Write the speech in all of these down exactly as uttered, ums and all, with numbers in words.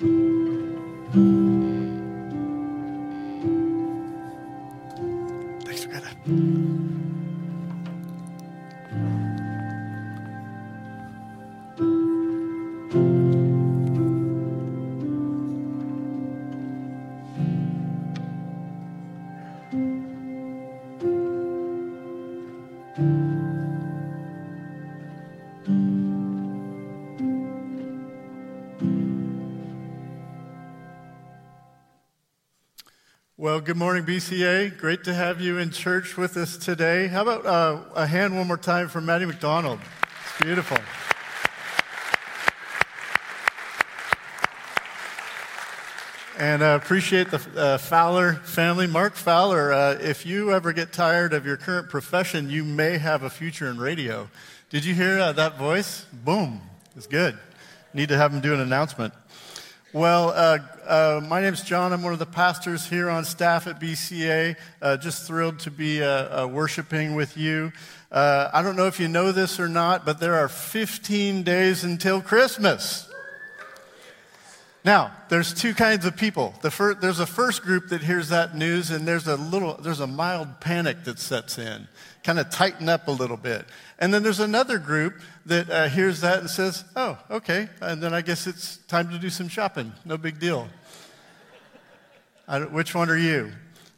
Thanks for Well, good morning, B C A. Great to have you in church with us today. How about uh, a hand one more time for Maddie McDonald? It's beautiful. And I uh, appreciate the uh, Fowler family. Mark Fowler, uh, if you ever get tired of your current profession, you may have a future in radio. Did you hear uh, that voice? Boom. It's good. Need to have him do an announcement. Well, uh, uh, my name's John. I'm one of the pastors here on staff at B C A. Uh, just thrilled to be uh, uh, worshiping with you. Uh, I don't know if you know this or not, but there are fifteen days until Christmas. Now, there's two kinds of people. The fir- there's a first group that hears that news, and there's a little, there's a mild panic that sets in, kind of tighten up a little bit. And then there's another group that uh, hears that and says, oh, okay, and then I guess it's time to do some shopping. No big deal. I don't, which one are you?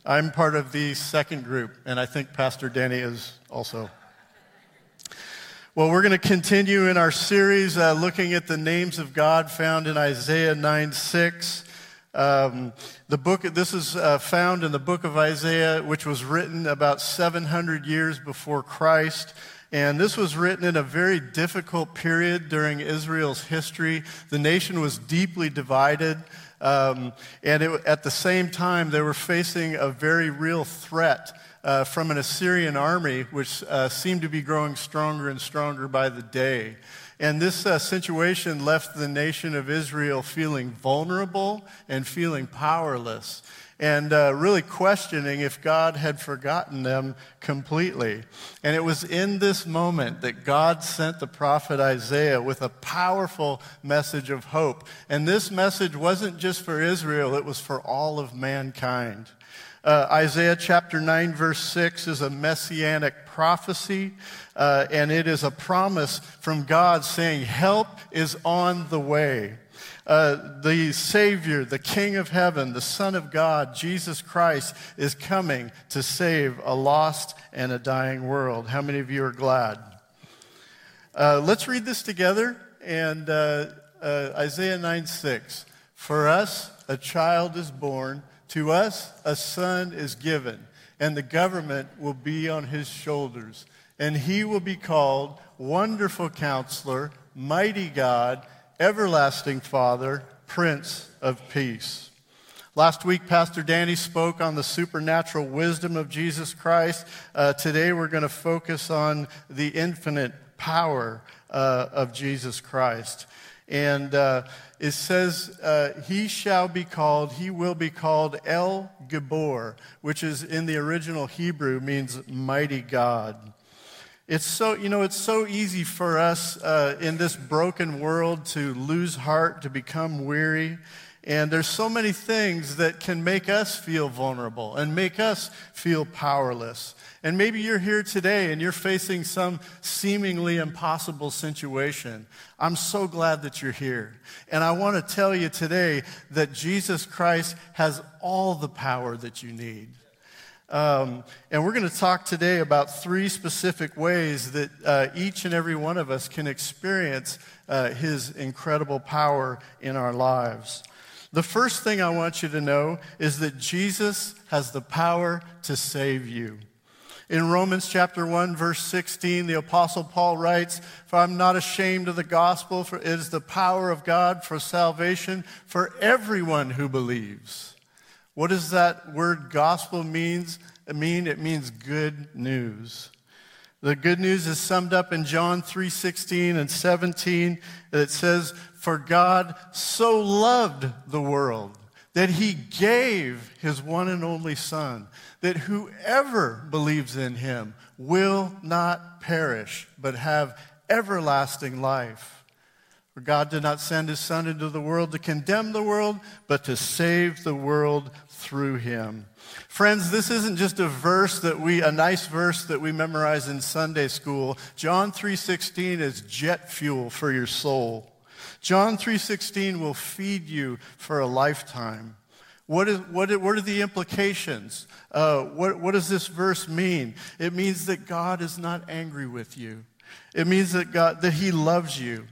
I'm part of the second group, and I think Pastor Danny is also. Well, we're going to continue in our series uh, looking at the names of God found in Isaiah nine six. Um, the book, this is uh, found in the book of Isaiah, which was written about seven hundred years before Christ. And this was written in a very difficult period during Israel's history. The nation was deeply divided. Um, and it, at the same time, they were facing a very real threat uh, from an Assyrian army, which uh, seemed to be growing stronger and stronger by the day. And this uh, situation left the nation of Israel feeling vulnerable and feeling powerless, and uh, really questioning if God had forgotten them completely. And it was in this moment that God sent the prophet Isaiah with a powerful message of hope. And this message wasn't just for Israel, it was for all of mankind. Uh, Isaiah chapter nine verse six is a messianic prophecy, uh, and it is a promise from God saying help is on the way. Uh, the Savior, the King of Heaven, the Son of God, Jesus Christ, is coming to save a lost and a dying world. How many of you are glad? Uh, let's read this together. And uh, uh, Isaiah nine six. For us, a child is born. To us, a son is given. And the government will be on his shoulders. And he will be called Wonderful Counselor, Mighty God, Everlasting Father, Prince of Peace. Last week, Pastor Danny spoke on the supernatural wisdom of Jesus Christ. Uh, today, we're going to focus on the infinite power uh, of Jesus Christ. And uh, it says, uh, he shall be called, he will be called El Gibor, which is in the original Hebrew means mighty God. It's so, you know, it's so easy for us uh, in this broken world to lose heart, to become weary. And there's so many things that can make us feel vulnerable and make us feel powerless. And maybe you're here today and you're facing some seemingly impossible situation. I'm so glad that you're here. And I want to tell you today that Jesus Christ has all the power that you need. Um, and we're going to talk today about three specific ways that uh, each and every one of us can experience uh, his incredible power in our lives. The first thing I want you to know is that Jesus has the power to save you. In Romans chapter one, verse sixteen, the Apostle Paul writes, For I'm not ashamed of the gospel, for it is the power of God for salvation for everyone who believes. What does that word gospel means? It mean? It means good news. The good news is summed up in John three sixteen and seventeen. It says, For God so loved the world that he gave his one and only Son, that whoever believes in him will not perish but have everlasting life. For God did not send his Son into the world to condemn the world, but to save the world through him. Friends, this isn't just a verse that we, a nice verse that we memorize in Sunday school. John three sixteen is jet fuel for your soul. John three sixteen will feed you for a lifetime. What is what? What are the implications? Uh, what, what does this verse mean? It means that God is not angry with you. It means that God that he loves you,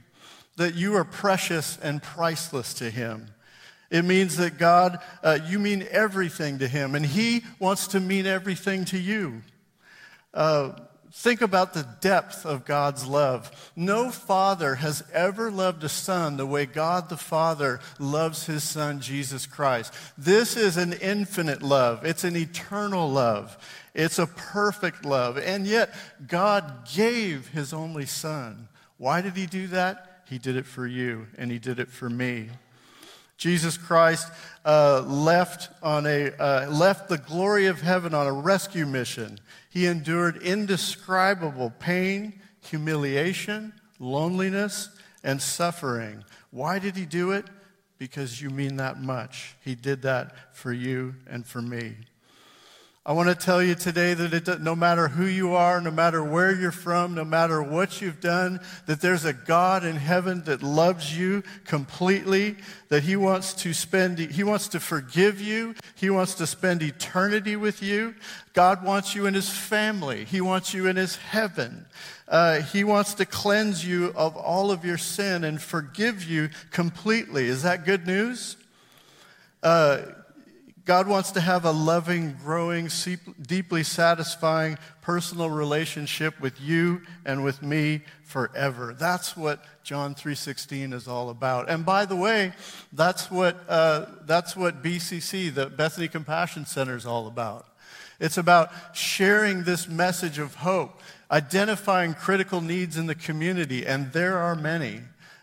that you are precious and priceless to him. It means that God, uh, you mean everything to him, and he wants to mean everything to you. Uh, think about the depth of God's love. No father has ever loved a son the way God the Father loves his Son, Jesus Christ. This is an infinite love. It's an eternal love. It's a perfect love. And yet, God gave his only Son. Why did he do that? He did it for you, and he did it for me. Jesus Christ uh, left on a uh, left the glory of heaven on a rescue mission. He endured indescribable pain, humiliation, loneliness, and suffering. Why did he do it? Because you mean that much. He did that for you and for me. I want to tell you today that it, no matter who you are, no matter where you're from, no matter what you've done, that there's a God in heaven that loves you completely, that he wants to spend, he wants to forgive you, he wants to spend eternity with you. God wants you in his family. He wants you in his heaven. Uh, he wants to cleanse you of all of your sin and forgive you completely. Is that good news? Uh God wants to have a loving, growing, deeply satisfying personal relationship with you and with me forever. That's what John three sixteen is all about. And by the way, that's what uh, that's what B C C, the Bethany Compassion Center, is all about. It's about sharing this message of hope, identifying critical needs in the community, and there are many.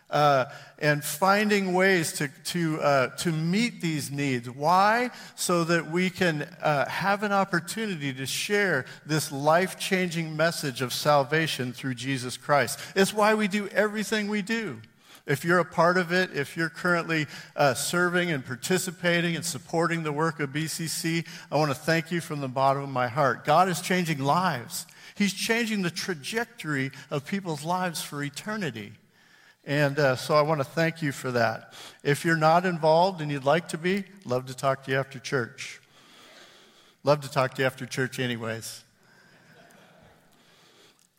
Uh, and finding ways to to uh, to meet these needs. Why? So that we can uh, have an opportunity to share this life-changing message of salvation through Jesus Christ. It's why we do everything we do. If you're a part of it, if you're currently uh, serving and participating and supporting the work of B C C, I want to thank you from the bottom of my heart. God is changing lives. He's changing the trajectory of people's lives for eternity. And uh, so I want to thank you for that. If you're not involved and you'd like to be, love to talk to you after church. Love to talk to you after church anyways.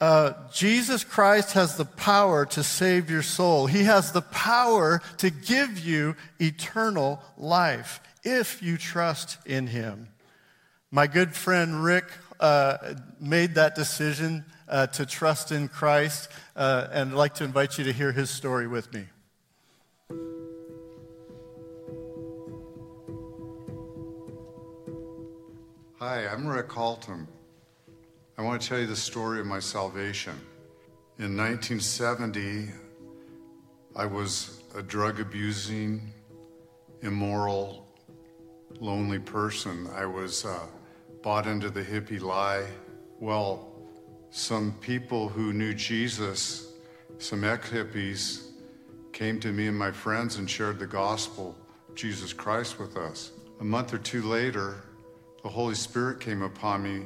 Uh, Jesus Christ has the power to save your soul. He has the power to give you eternal life if you trust in him. My good friend Rick uh, made that decision Uh, to trust in Christ, uh, and I'd like to invite you to hear his story with me. Hi, I'm Rick Halton. I want to tell you the story of my salvation. In nineteen seventy, I was a drug-abusing, immoral, lonely person. I was uh, bought into the hippie lie. Well, some people who knew Jesus, some ex-hippies, came to me and my friends and shared the gospel of Jesus Christ with us. A month or two later, the Holy Spirit came upon me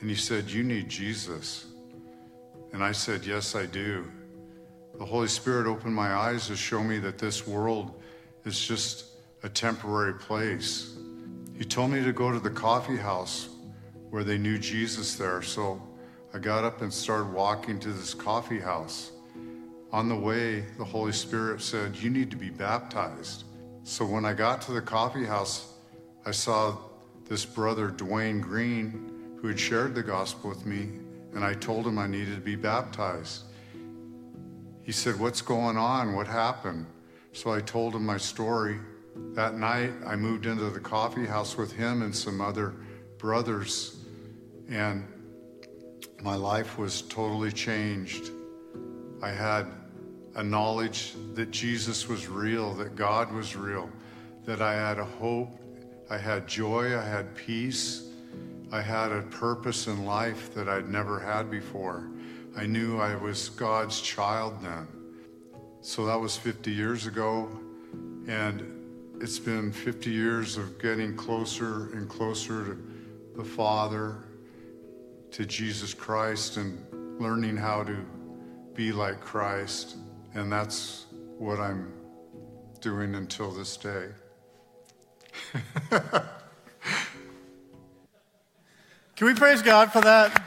and he said, "You need Jesus." And I said, "Yes, I do." The Holy Spirit opened my eyes to show me that this world is just a temporary place. He told me to go to the coffee house where they knew Jesus there. So I got up and started walking to this coffee house. On the way, the Holy Spirit said, "You need to be baptized." So when I got to the coffee house, I saw this brother, Dwayne Green, who had shared the gospel with me, and I told him I needed to be baptized. He said, "What's going on? What happened?" So I told him my story. That night, I moved into the coffee house with him and some other brothers, and my life was totally changed. I had a knowledge that Jesus was real, that God was real, that I had a hope, I had joy, I had peace, I had a purpose in life that I'd never had before. I knew I was God's child then. So that was fifty years ago, and it's been fifty years of getting closer and closer to the Father, to Jesus Christ, and learning how to be like Christ. And that's what I'm doing until this day. Can we praise God for that?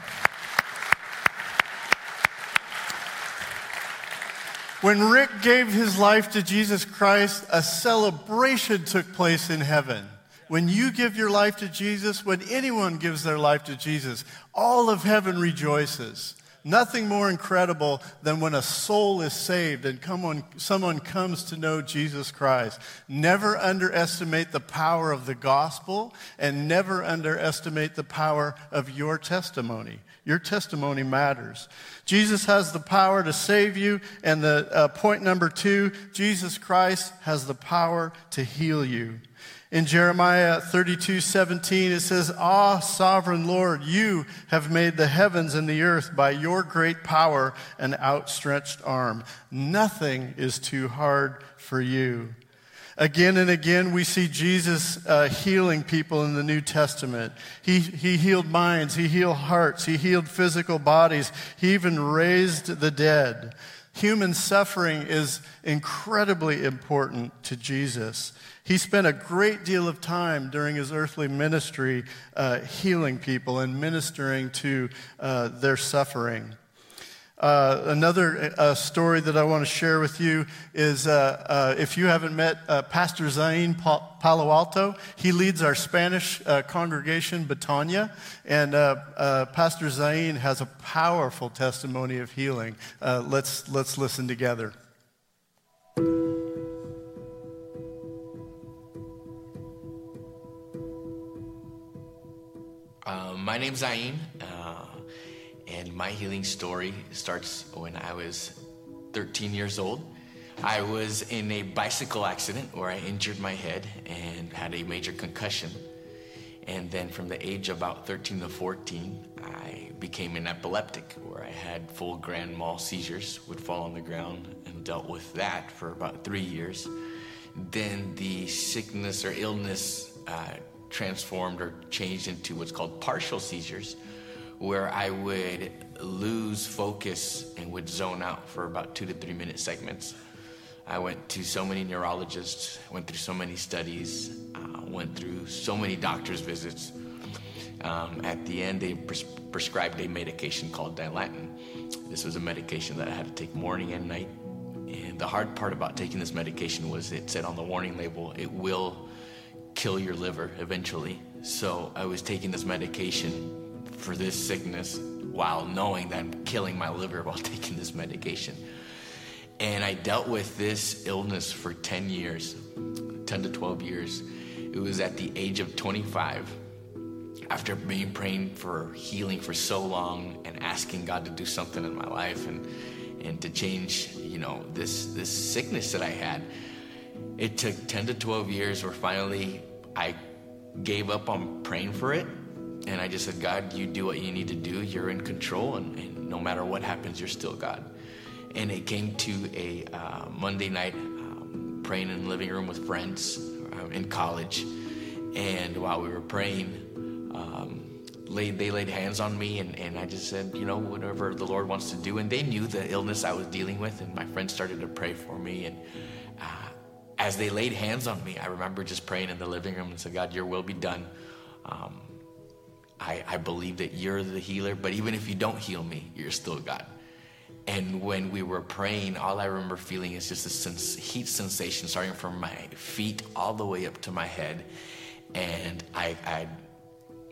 When Rick gave his life to Jesus Christ, a celebration took place in heaven. When you give your life to Jesus, when anyone gives their life to Jesus, all of heaven rejoices. Nothing more incredible than when a soul is saved and come on, someone comes to know Jesus Christ. Never underestimate the power of the gospel, and never underestimate the power of your testimony. Your testimony matters. Jesus has the power to save you. And the uh, point number two, Jesus Christ has the power to heal you. In Jeremiah thirty-two seventeen, it says, "Ah, sovereign Lord, you have made the heavens and the earth by your great power and outstretched arm. Nothing is too hard for you." Again and again, we see Jesus uh, healing people in the New Testament. He, he healed minds. He healed hearts. He healed physical bodies. He even raised the dead. Human suffering is incredibly important to Jesus. He spent a great deal of time during his earthly ministry uh, healing people and ministering to uh, their suffering. Uh, another uh, story that I want to share with you is uh, uh, if you haven't met uh, Pastor Zain, Paul, Palo Alto. He leads our Spanish uh, congregation, Batania, and uh, uh, Pastor Zain has a powerful testimony of healing. Uh, let's let's listen together. Uh, my name's Zain. Uh... And my healing story starts when I was thirteen years old. I was in a bicycle accident where I injured my head and had a major concussion. And then from the age of about thirteen to fourteen, I became an epileptic where I had full grand mal seizures, would fall on the ground and dealt with that for about three years. Then the sickness or illness uh, transformed or changed into what's called partial seizures, where I would lose focus and would zone out for about two to three minute segments. I went to so many neurologists, went through so many studies, uh, went through so many doctor's visits. Um, at the end, they pres- prescribed a medication called Dilantin. This was a medication that I had to take morning and night. And the hard part about taking this medication was it said on the warning label, it will kill your liver eventually. So I was taking this medication for this sickness while knowing that I'm killing my liver while taking this medication. And I dealt with this illness for ten years, ten to twelve years. It was at the age of twenty-five, after being praying for healing for so long and asking God to do something in my life and and to change, you know, this this sickness that I had. It took ten to twelve years where finally I gave up on praying for it. And I just said, God, you do what you need to do. You're in control, and, and no matter what happens, you're still God. And it came to a uh, Monday night um, praying in the living room with friends um, in college. And while we were praying, um, laid, they laid hands on me, and, and I just said, you know, whatever the Lord wants to do. And they knew the illness I was dealing with, and my friends started to pray for me. And uh, as they laid hands on me, I remember just praying in the living room and said, God, your will be done. Um, I, I believe that you're the healer, but even if you don't heal me, you're still God. And when we were praying, all I remember feeling is just a sense, heat sensation starting from my feet all the way up to my head. And I I,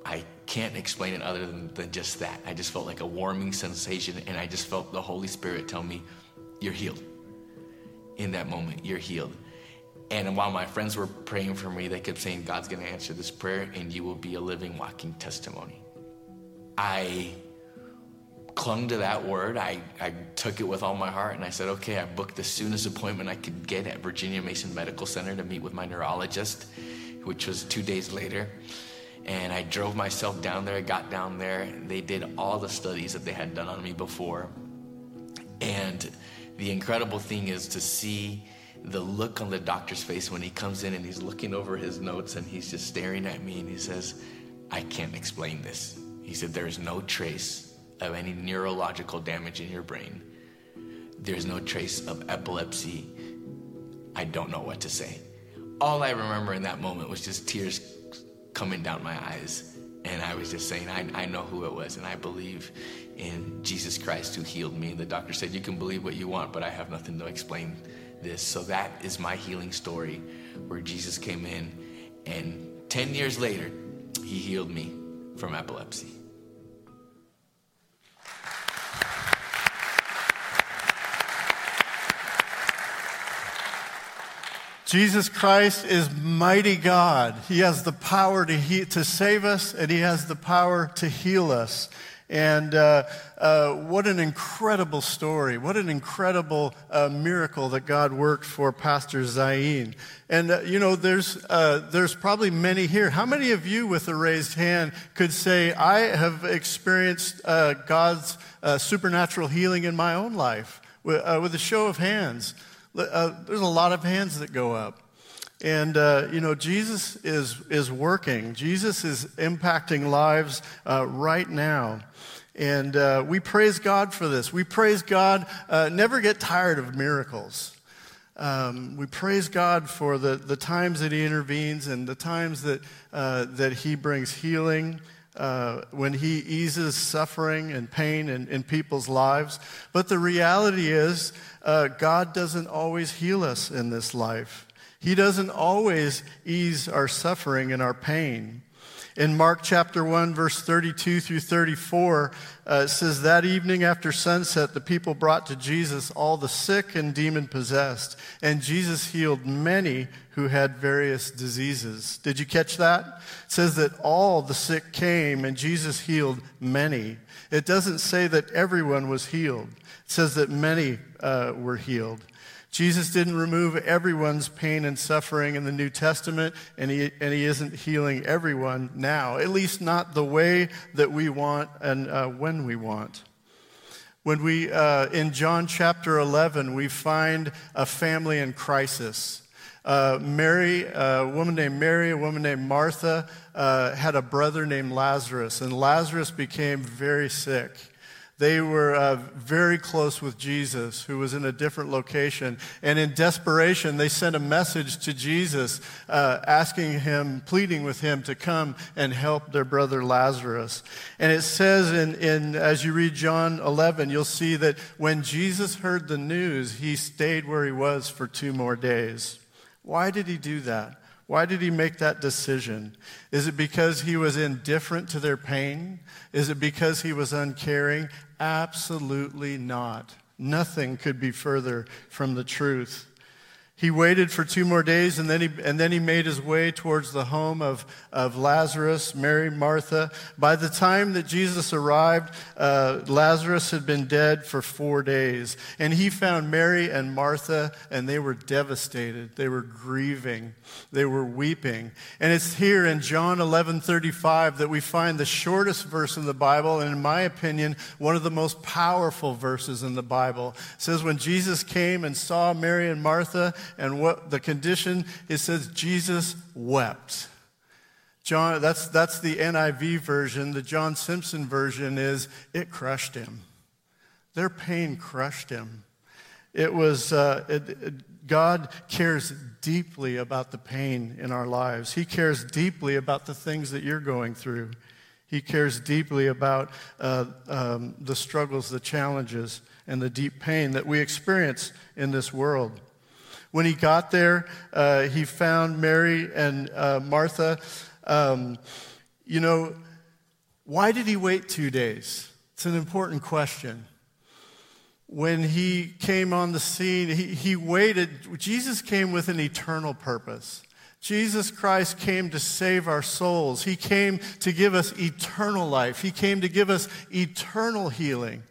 I can't explain it other than, than just that. I just felt like a warming sensation, and I just felt the Holy Spirit tell me, you're healed. In that moment, you're healed. And while my friends were praying for me, they kept saying, God's going to answer this prayer and you will be a living, walking testimony. I clung to that word. I, I took it with all my heart, and I said, okay, I booked the soonest appointment I could get at Virginia Mason Medical Center to meet with my neurologist, which was two days later. And I drove myself down there, got down there. They did all the studies that they had done on me before. And The incredible thing is to see the look on the doctor's face when he comes in and he's looking over his notes and he's just staring at me and he says, I can't explain this. He said, there is no trace of any neurological damage in your brain. There's no trace of epilepsy. I don't know what to say. All I remember in that moment was just tears coming down my eyes. And I was just saying, I, I know who it was, and I believe in Jesus Christ who healed me. And the doctor said, you can believe what you want, but I have nothing to explain this. So that is my healing story, where Jesus came in, and ten years later, he healed me from epilepsy. Jesus Christ is mighty God. He has the power to he- to save us, and he has the power to heal us. And uh, uh, what an incredible story. What an incredible uh, miracle that God worked for Pastor Zain. And, uh, you know, there's uh, there's probably many here. How many of you with a raised hand could say, I have experienced uh, God's uh, supernatural healing in my own life? With, uh, with a show of hands. Uh, there's a lot of hands that go up. And, uh, you know, Jesus is is working. Jesus is impacting lives uh, right now. And uh, we praise God for this. We praise God. Uh, never get tired of miracles. Um, we praise God for the, the times that he intervenes and the times that, uh, that he brings healing, Uh, when he eases suffering and pain in, in people's lives. But the reality is, uh, God doesn't always heal us in this life. He doesn't always ease our suffering and our pain. In Mark chapter one, verse thirty-two through thirty-four, uh, it says, that evening after sunset, the people brought to Jesus all the sick and demon-possessed, and Jesus healed many who had various diseases. Did you catch that? It says that all the sick came, and Jesus healed many. It doesn't say that everyone was healed. It says that many uh, were healed. Jesus didn't remove everyone's pain and suffering in the New Testament, and he and he isn't healing everyone now, at least not the way that we want and uh, when we want. When we, uh, in John chapter eleven, we find a family in crisis. Uh, Mary, uh, a woman named Mary, a woman named Martha, uh, had a brother named Lazarus, and Lazarus became very sick. They were uh, very close with Jesus, who was in a different location. And in desperation, they sent a message to Jesus, uh, asking him, pleading with him to come and help their brother Lazarus. And it says, in, in as you read John eleven, you'll see that when Jesus heard the news, he stayed where he was for two more days. Why did he do that? Why did he make that decision? Is it because he was indifferent to their pain? Is it because he was uncaring? Absolutely not. Nothing could be further from the truth. He waited for two more days, and then he and then he made his way towards the home of, of Lazarus, Mary, Martha. By the time that Jesus arrived, uh, Lazarus had been dead for four days. And he found Mary and Martha, and they were devastated. They were grieving. They were weeping. And it's here in John eleven thirty-five that we find the shortest verse in the Bible, and in my opinion, one of the most powerful verses in the Bible. It says, when Jesus came and saw Mary and Martha, and what the condition, it says Jesus wept. John, that's that's the N I V version. The John Simpson version is, it crushed him. Their pain crushed him. It was, uh, it, it, God cares deeply about the pain in our lives. He cares deeply about the things that you're going through. He cares deeply about uh, um, the struggles, the challenges, and the deep pain that we experience in this world. When he got there, uh, he found Mary and uh, Martha. Um, you know, why did he wait two days? It's an important question. When he came on the scene, he, he waited. Jesus came with an eternal purpose. Jesus Christ came to save our souls. He came to give us eternal life. He came to give us eternal healing.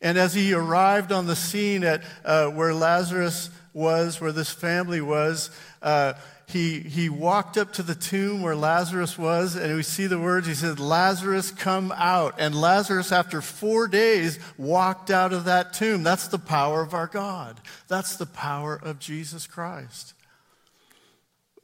And as he arrived on the scene at uh, where Lazarus was, where this family was, uh, he he walked up to the tomb where Lazarus was, and we see the words, he said, "Lazarus, come out." And Lazarus, after four days, walked out of that tomb. That's the power of our God. That's the power of Jesus Christ.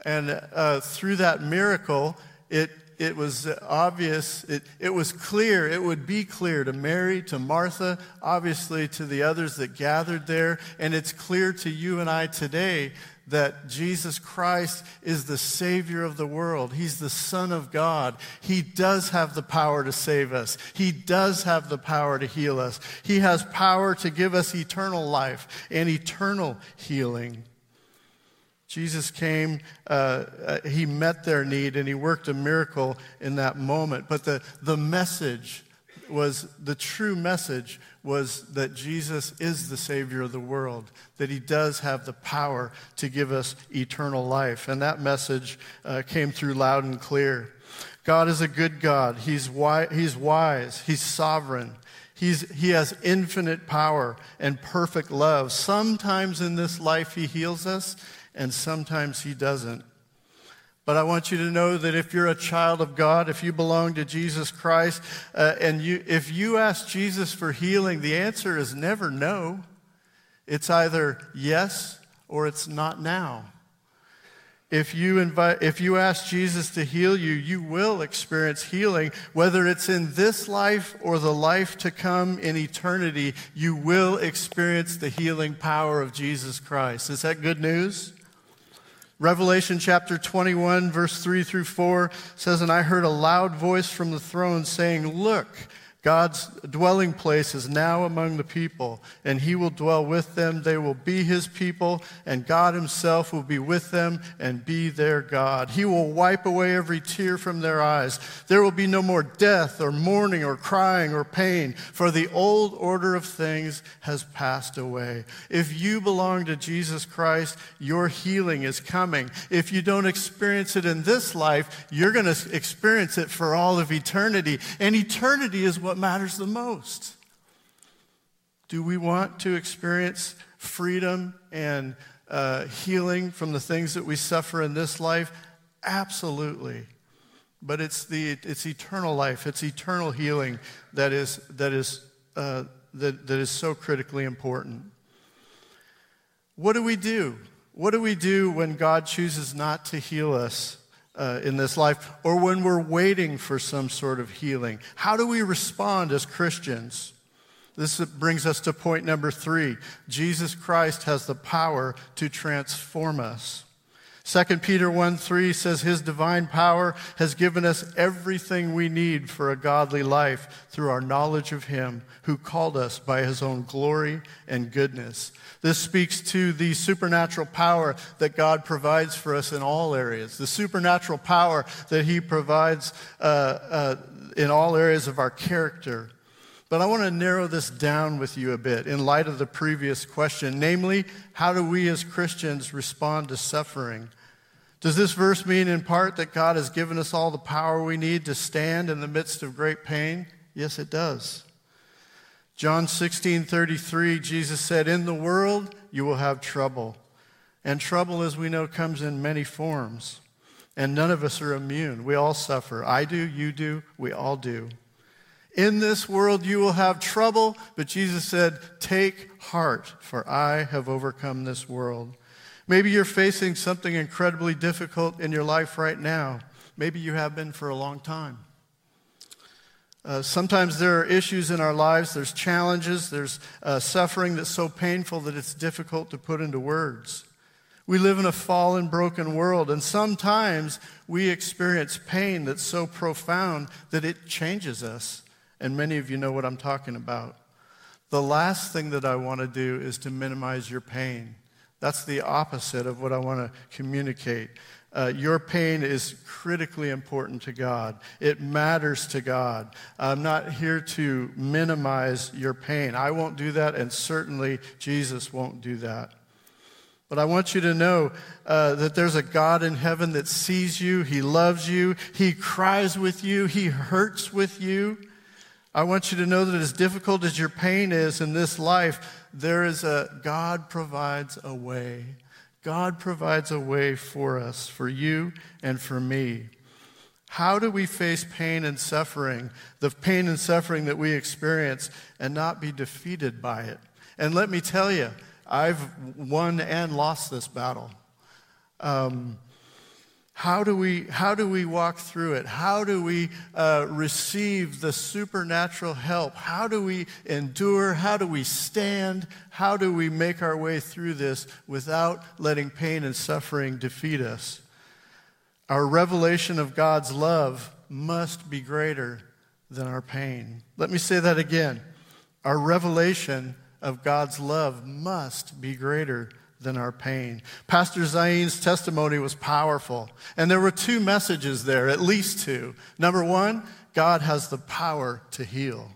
And uh, through that miracle, it it was obvious, it, it was clear, it would be clear to Mary, to Martha, obviously to the others that gathered there, and it's clear to you and I today that Jesus Christ is the Savior of the world. He's the Son of God. He does have the power to save us. He does have the power to heal us. He has power to give us eternal life and eternal healing. Jesus came, uh, uh, he met their need, and he worked a miracle in that moment. But the, the message was, the true message was that Jesus is the Savior of the world, that he does have the power to give us eternal life. And that message uh, came through loud and clear. God is a good God. He's wi- He's wise. He's sovereign. He's, he has infinite power and perfect love. Sometimes in this life he heals us, and sometimes he doesn't. But I want you to know that if you're a child of God, if you belong to Jesus Christ, uh, and you, if you ask Jesus for healing, the answer is never no. It's either yes or it's not now. If you invite, if you ask Jesus to heal you, you will experience healing. Whether it's in this life or the life to come in eternity, you will experience the healing power of Jesus Christ. Is that good news? Revelation chapter twenty-one, verse three through four says, "And I heard a loud voice from the throne saying, 'Look, God's dwelling place is now among the people, and he will dwell with them. They will be his people, and God himself will be with them and be their God. He will wipe away every tear from their eyes. There will be no more death or mourning or crying or pain, for the old order of things has passed away.'" If you belong to Jesus Christ, your healing is coming. If you don't experience it in this life, you're going to experience it for all of eternity, and eternity is what What matters the most. Do we want to experience freedom and uh, healing from the things that we suffer in this life? Absolutely. But it's the it's eternal life, it's eternal healing that is that is uh, that that is so critically important. What do we do? What do we do when God chooses not to heal us Uh, in this life, or when we're waiting for some sort of healing? How do we respond as Christians? This brings us to point number three. Jesus Christ has the power to transform us. Second Peter one three says, "His divine power has given us everything we need for a godly life through our knowledge of him who called us by his own glory and goodness." This speaks to the supernatural power that God provides for us in all areas, the supernatural power that he provides uh, uh, in all areas of our character. But I want to narrow this down with you a bit in light of the previous question, namely, how do we as Christians respond to suffering? Does this verse mean in part that God has given us all the power we need to stand in the midst of great pain? Yes, it does. John sixteen thirty-three, Jesus said, "In the world you will have trouble." And trouble, as we know, comes in many forms. And none of us are immune. We all suffer. I do, you do, we all do. "In this world you will have trouble," but Jesus said, "Take heart, for I have overcome this world." Maybe you're facing something incredibly difficult in your life right now. Maybe you have been for a long time. Uh, sometimes there are issues in our lives, there's challenges, there's uh, suffering that's so painful that it's difficult to put into words. We live in a fallen, broken world, and sometimes we experience pain that's so profound that it changes us. And many of you know what I'm talking about. The last thing that I want to do is to minimize your pain. That's the opposite of what I want to communicate. Uh, your pain is critically important to God. It matters to God. I'm not here to minimize your pain. I won't do that, and certainly Jesus won't do that. But I want you to know uh, that there's a God in heaven that sees you. He loves you. He cries with you. He hurts with you. I want you to know that as difficult as your pain is in this life, there is a God provides a way. God provides a way for us, for you and for me. How do we face pain and suffering, the pain and suffering that we experience, and not be defeated by it? And let me tell you, I've won and lost this battle. Um, how do we how do we walk through it? How do we uh, receive the supernatural help? How do we endure? How do we stand? How do we make our way through this without letting pain and suffering defeat us? Our revelation of God's love must be greater than our pain. Let me say that again. Our revelation of God's love must be greater than our pain. Pastor Zain's testimony was powerful, and there were two messages there, at least two. Number one, God has the power to heal.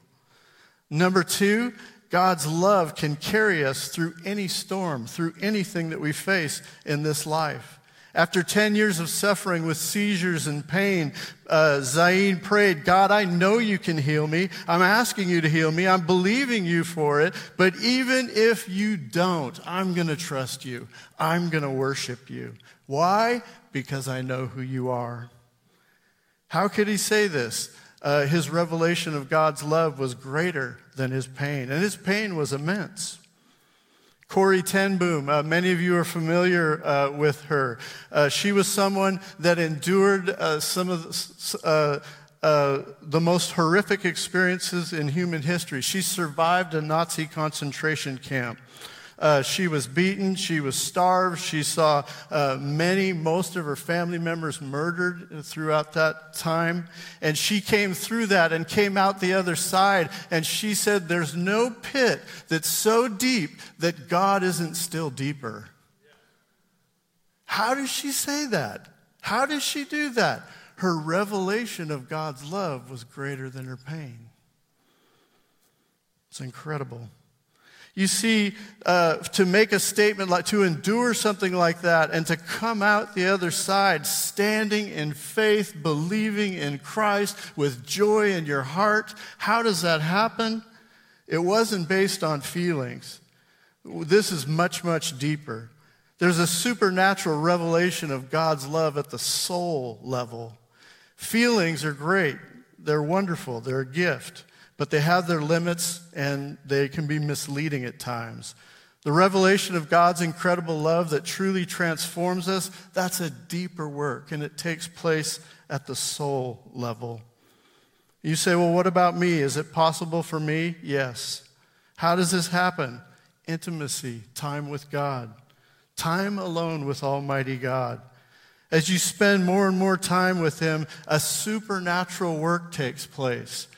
Number two, God's love can carry us through any storm, through anything that we face in this life. After ten years of suffering with seizures and pain, uh, Zain prayed, God, I know you can heal me. I'm asking you to heal me. I'm believing you for it. But even if you don't, I'm going to trust you. I'm going to worship you. Why? Because I know who you are. How could he say this? Uh, his revelation of God's love was greater than his pain. And his pain was immense. Corrie Ten Boom, uh, many of you are familiar uh, with her. Uh, she was someone that endured uh, some of the, uh, uh, the most horrific experiences in human history. She survived a Nazi concentration camp. Uh, she was beaten, she was starved, she saw uh, many, most of her family members murdered throughout that time. And she came through that and came out the other side, and she said, there's no pit that's so deep that God isn't still deeper. How does she say that? How does she do that? Her revelation of God's love was greater than her pain. It's incredible. You see, uh, to make a statement, like to endure something like that and to come out the other side standing in faith, believing in Christ with joy in your heart, how does that happen? It wasn't based on feelings. This is much, much deeper. There's a supernatural revelation of God's love at the soul level. Feelings are great. They're wonderful. They're a gift. But they have their limits, and they can be misleading at times. The revelation of God's incredible love that truly transforms us, that's a deeper work, and it takes place at the soul level. You say, well, what about me? Is it possible for me? Yes. How does this happen? Intimacy, time with God, time alone with Almighty God. As you spend more and more time with Him, a supernatural work takes place.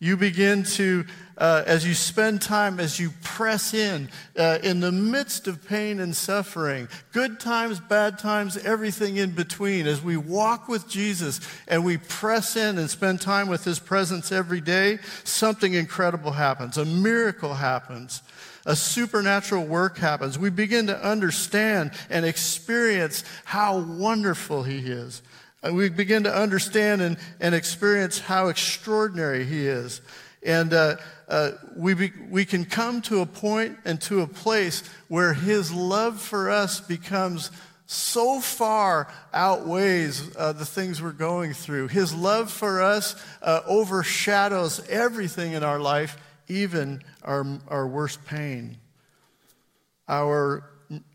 You begin to, uh, as you spend time, as you press in, uh, in the midst of pain and suffering, good times, bad times, everything in between, as we walk with Jesus and we press in and spend time with His presence every day, something incredible happens. A miracle happens. A supernatural work happens. We begin to understand and experience how wonderful He is. We begin to understand and, and experience how extraordinary He is. And uh, uh, we be, we can come to a point and to a place where His love for us becomes so far outweighs uh, the things we're going through. His love for us uh, overshadows everything in our life, even our our worst pain. Our,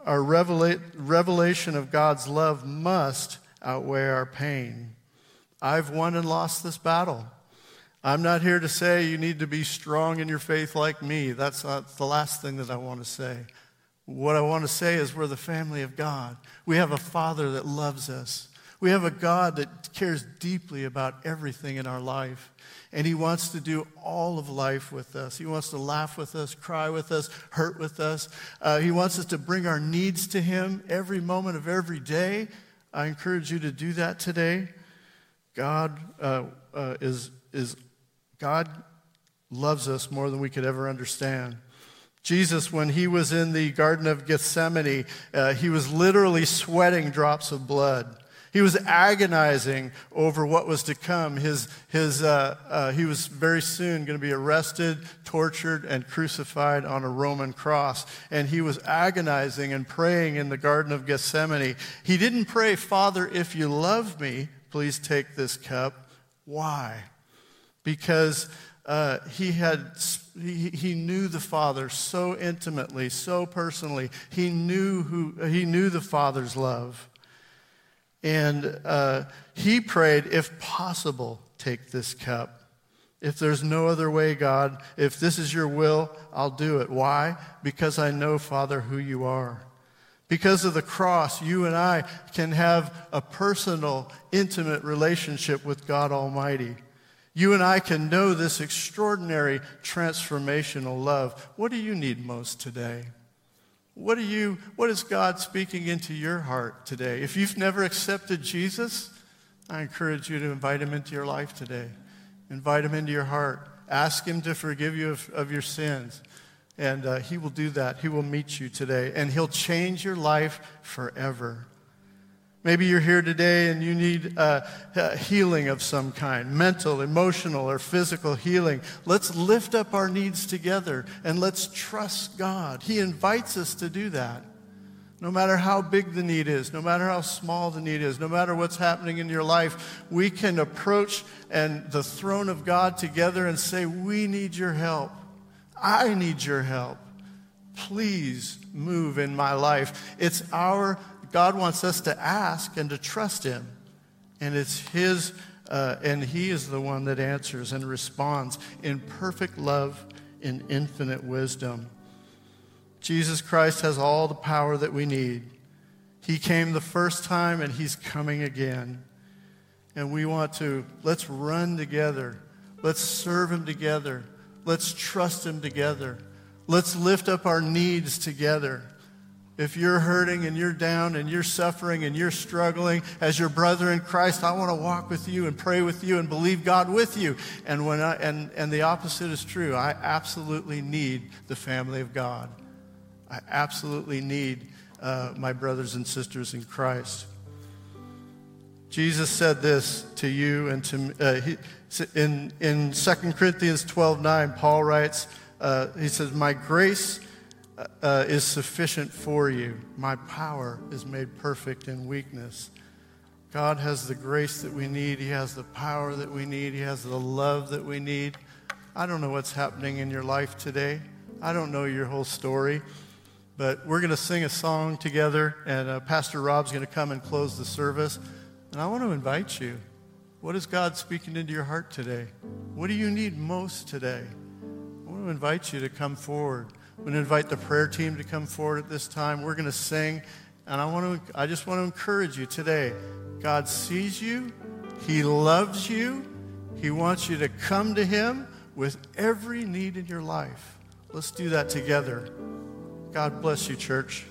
our revela- revelation of God's love must outweigh our pain. I've won and lost this battle. I'm not here to say you need to be strong in your faith like me. That's not the last thing that I want to say. What I want to say is we're the family of God. We have a Father that loves us. We have a God that cares deeply about everything in our life. And He wants to do all of life with us. He wants to laugh with us, cry with us, hurt with us. Uh, he wants us to bring our needs to Him every moment of every day. I encourage you to do that today. God uh, uh, is is God loves us more than we could ever understand. Jesus, when He was in the Garden of Gethsemane, uh, He was literally sweating drops of blood. He was agonizing over what was to come. His, his, uh, uh, he was very soon going to be arrested, tortured, and crucified on a Roman cross. And he was agonizing and praying in the Garden of Gethsemane. He didn't pray, "Father, if you love me, please take this cup." Why? Because uh, he had he, he knew the Father so intimately, so personally. He knew who he knew the Father's love, and uh, he prayed, "If possible, take this cup. If there's no other way, God, if this is your will, I'll do it." Why? Because I know, Father, who you are. Because of the cross, you and I can have a personal, intimate relationship with God Almighty. You and I can know this extraordinary transformational love. What do you need most today? What do you? What is God speaking into your heart today? If you've never accepted Jesus, I encourage you to invite him into your life today. Invite him into your heart. Ask him to forgive you of, of your sins. And uh, he will do that. He will meet you today. And he'll change your life forever. Maybe you're here today and you need uh, uh, healing of some kind. Mental, emotional, or physical healing. Let's lift up our needs together. And let's trust God. He invites us to do that. No matter how big the need is. No matter how small the need is. No matter what's happening in your life. We can approach and the throne of God together and say, "We need your help. I need your help. Please move in my life." It's our, God wants us to ask and to trust him. And it's his, uh, and he is the one that answers and responds in perfect love, in infinite wisdom. Jesus Christ has all the power that we need. He came the first time and he's coming again. And we want to, let's run together. Let's serve him together. Let's trust him together. Let's lift up our needs together. If you're hurting and you're down and you're suffering and you're struggling, as your brother in Christ, I want to walk with you and pray with you and believe God with you. And when I, and, and the opposite is true. I absolutely need the family of God. I absolutely need uh, my brothers and sisters in Christ. Jesus said this to you and to uh, he, in in Second Corinthians twelve nine, Paul writes, uh, he says, "My grace uh, is sufficient for you. My power is made perfect in weakness." God has the grace that we need. He has the power that we need. He has the love that we need. I don't know what's happening in your life today. I don't know your whole story. But we're going to sing a song together, and uh, Pastor Rob's going to come and close the service. And I want to invite you. What is God speaking into your heart today? What do you need most today? I want to invite you to come forward. I'm going to invite the prayer team to come forward at this time. We're going to sing. And I want to. I just want to encourage you today. God sees you. He loves you. He wants you to come to him with every need in your life. Let's do that together. God bless you, church.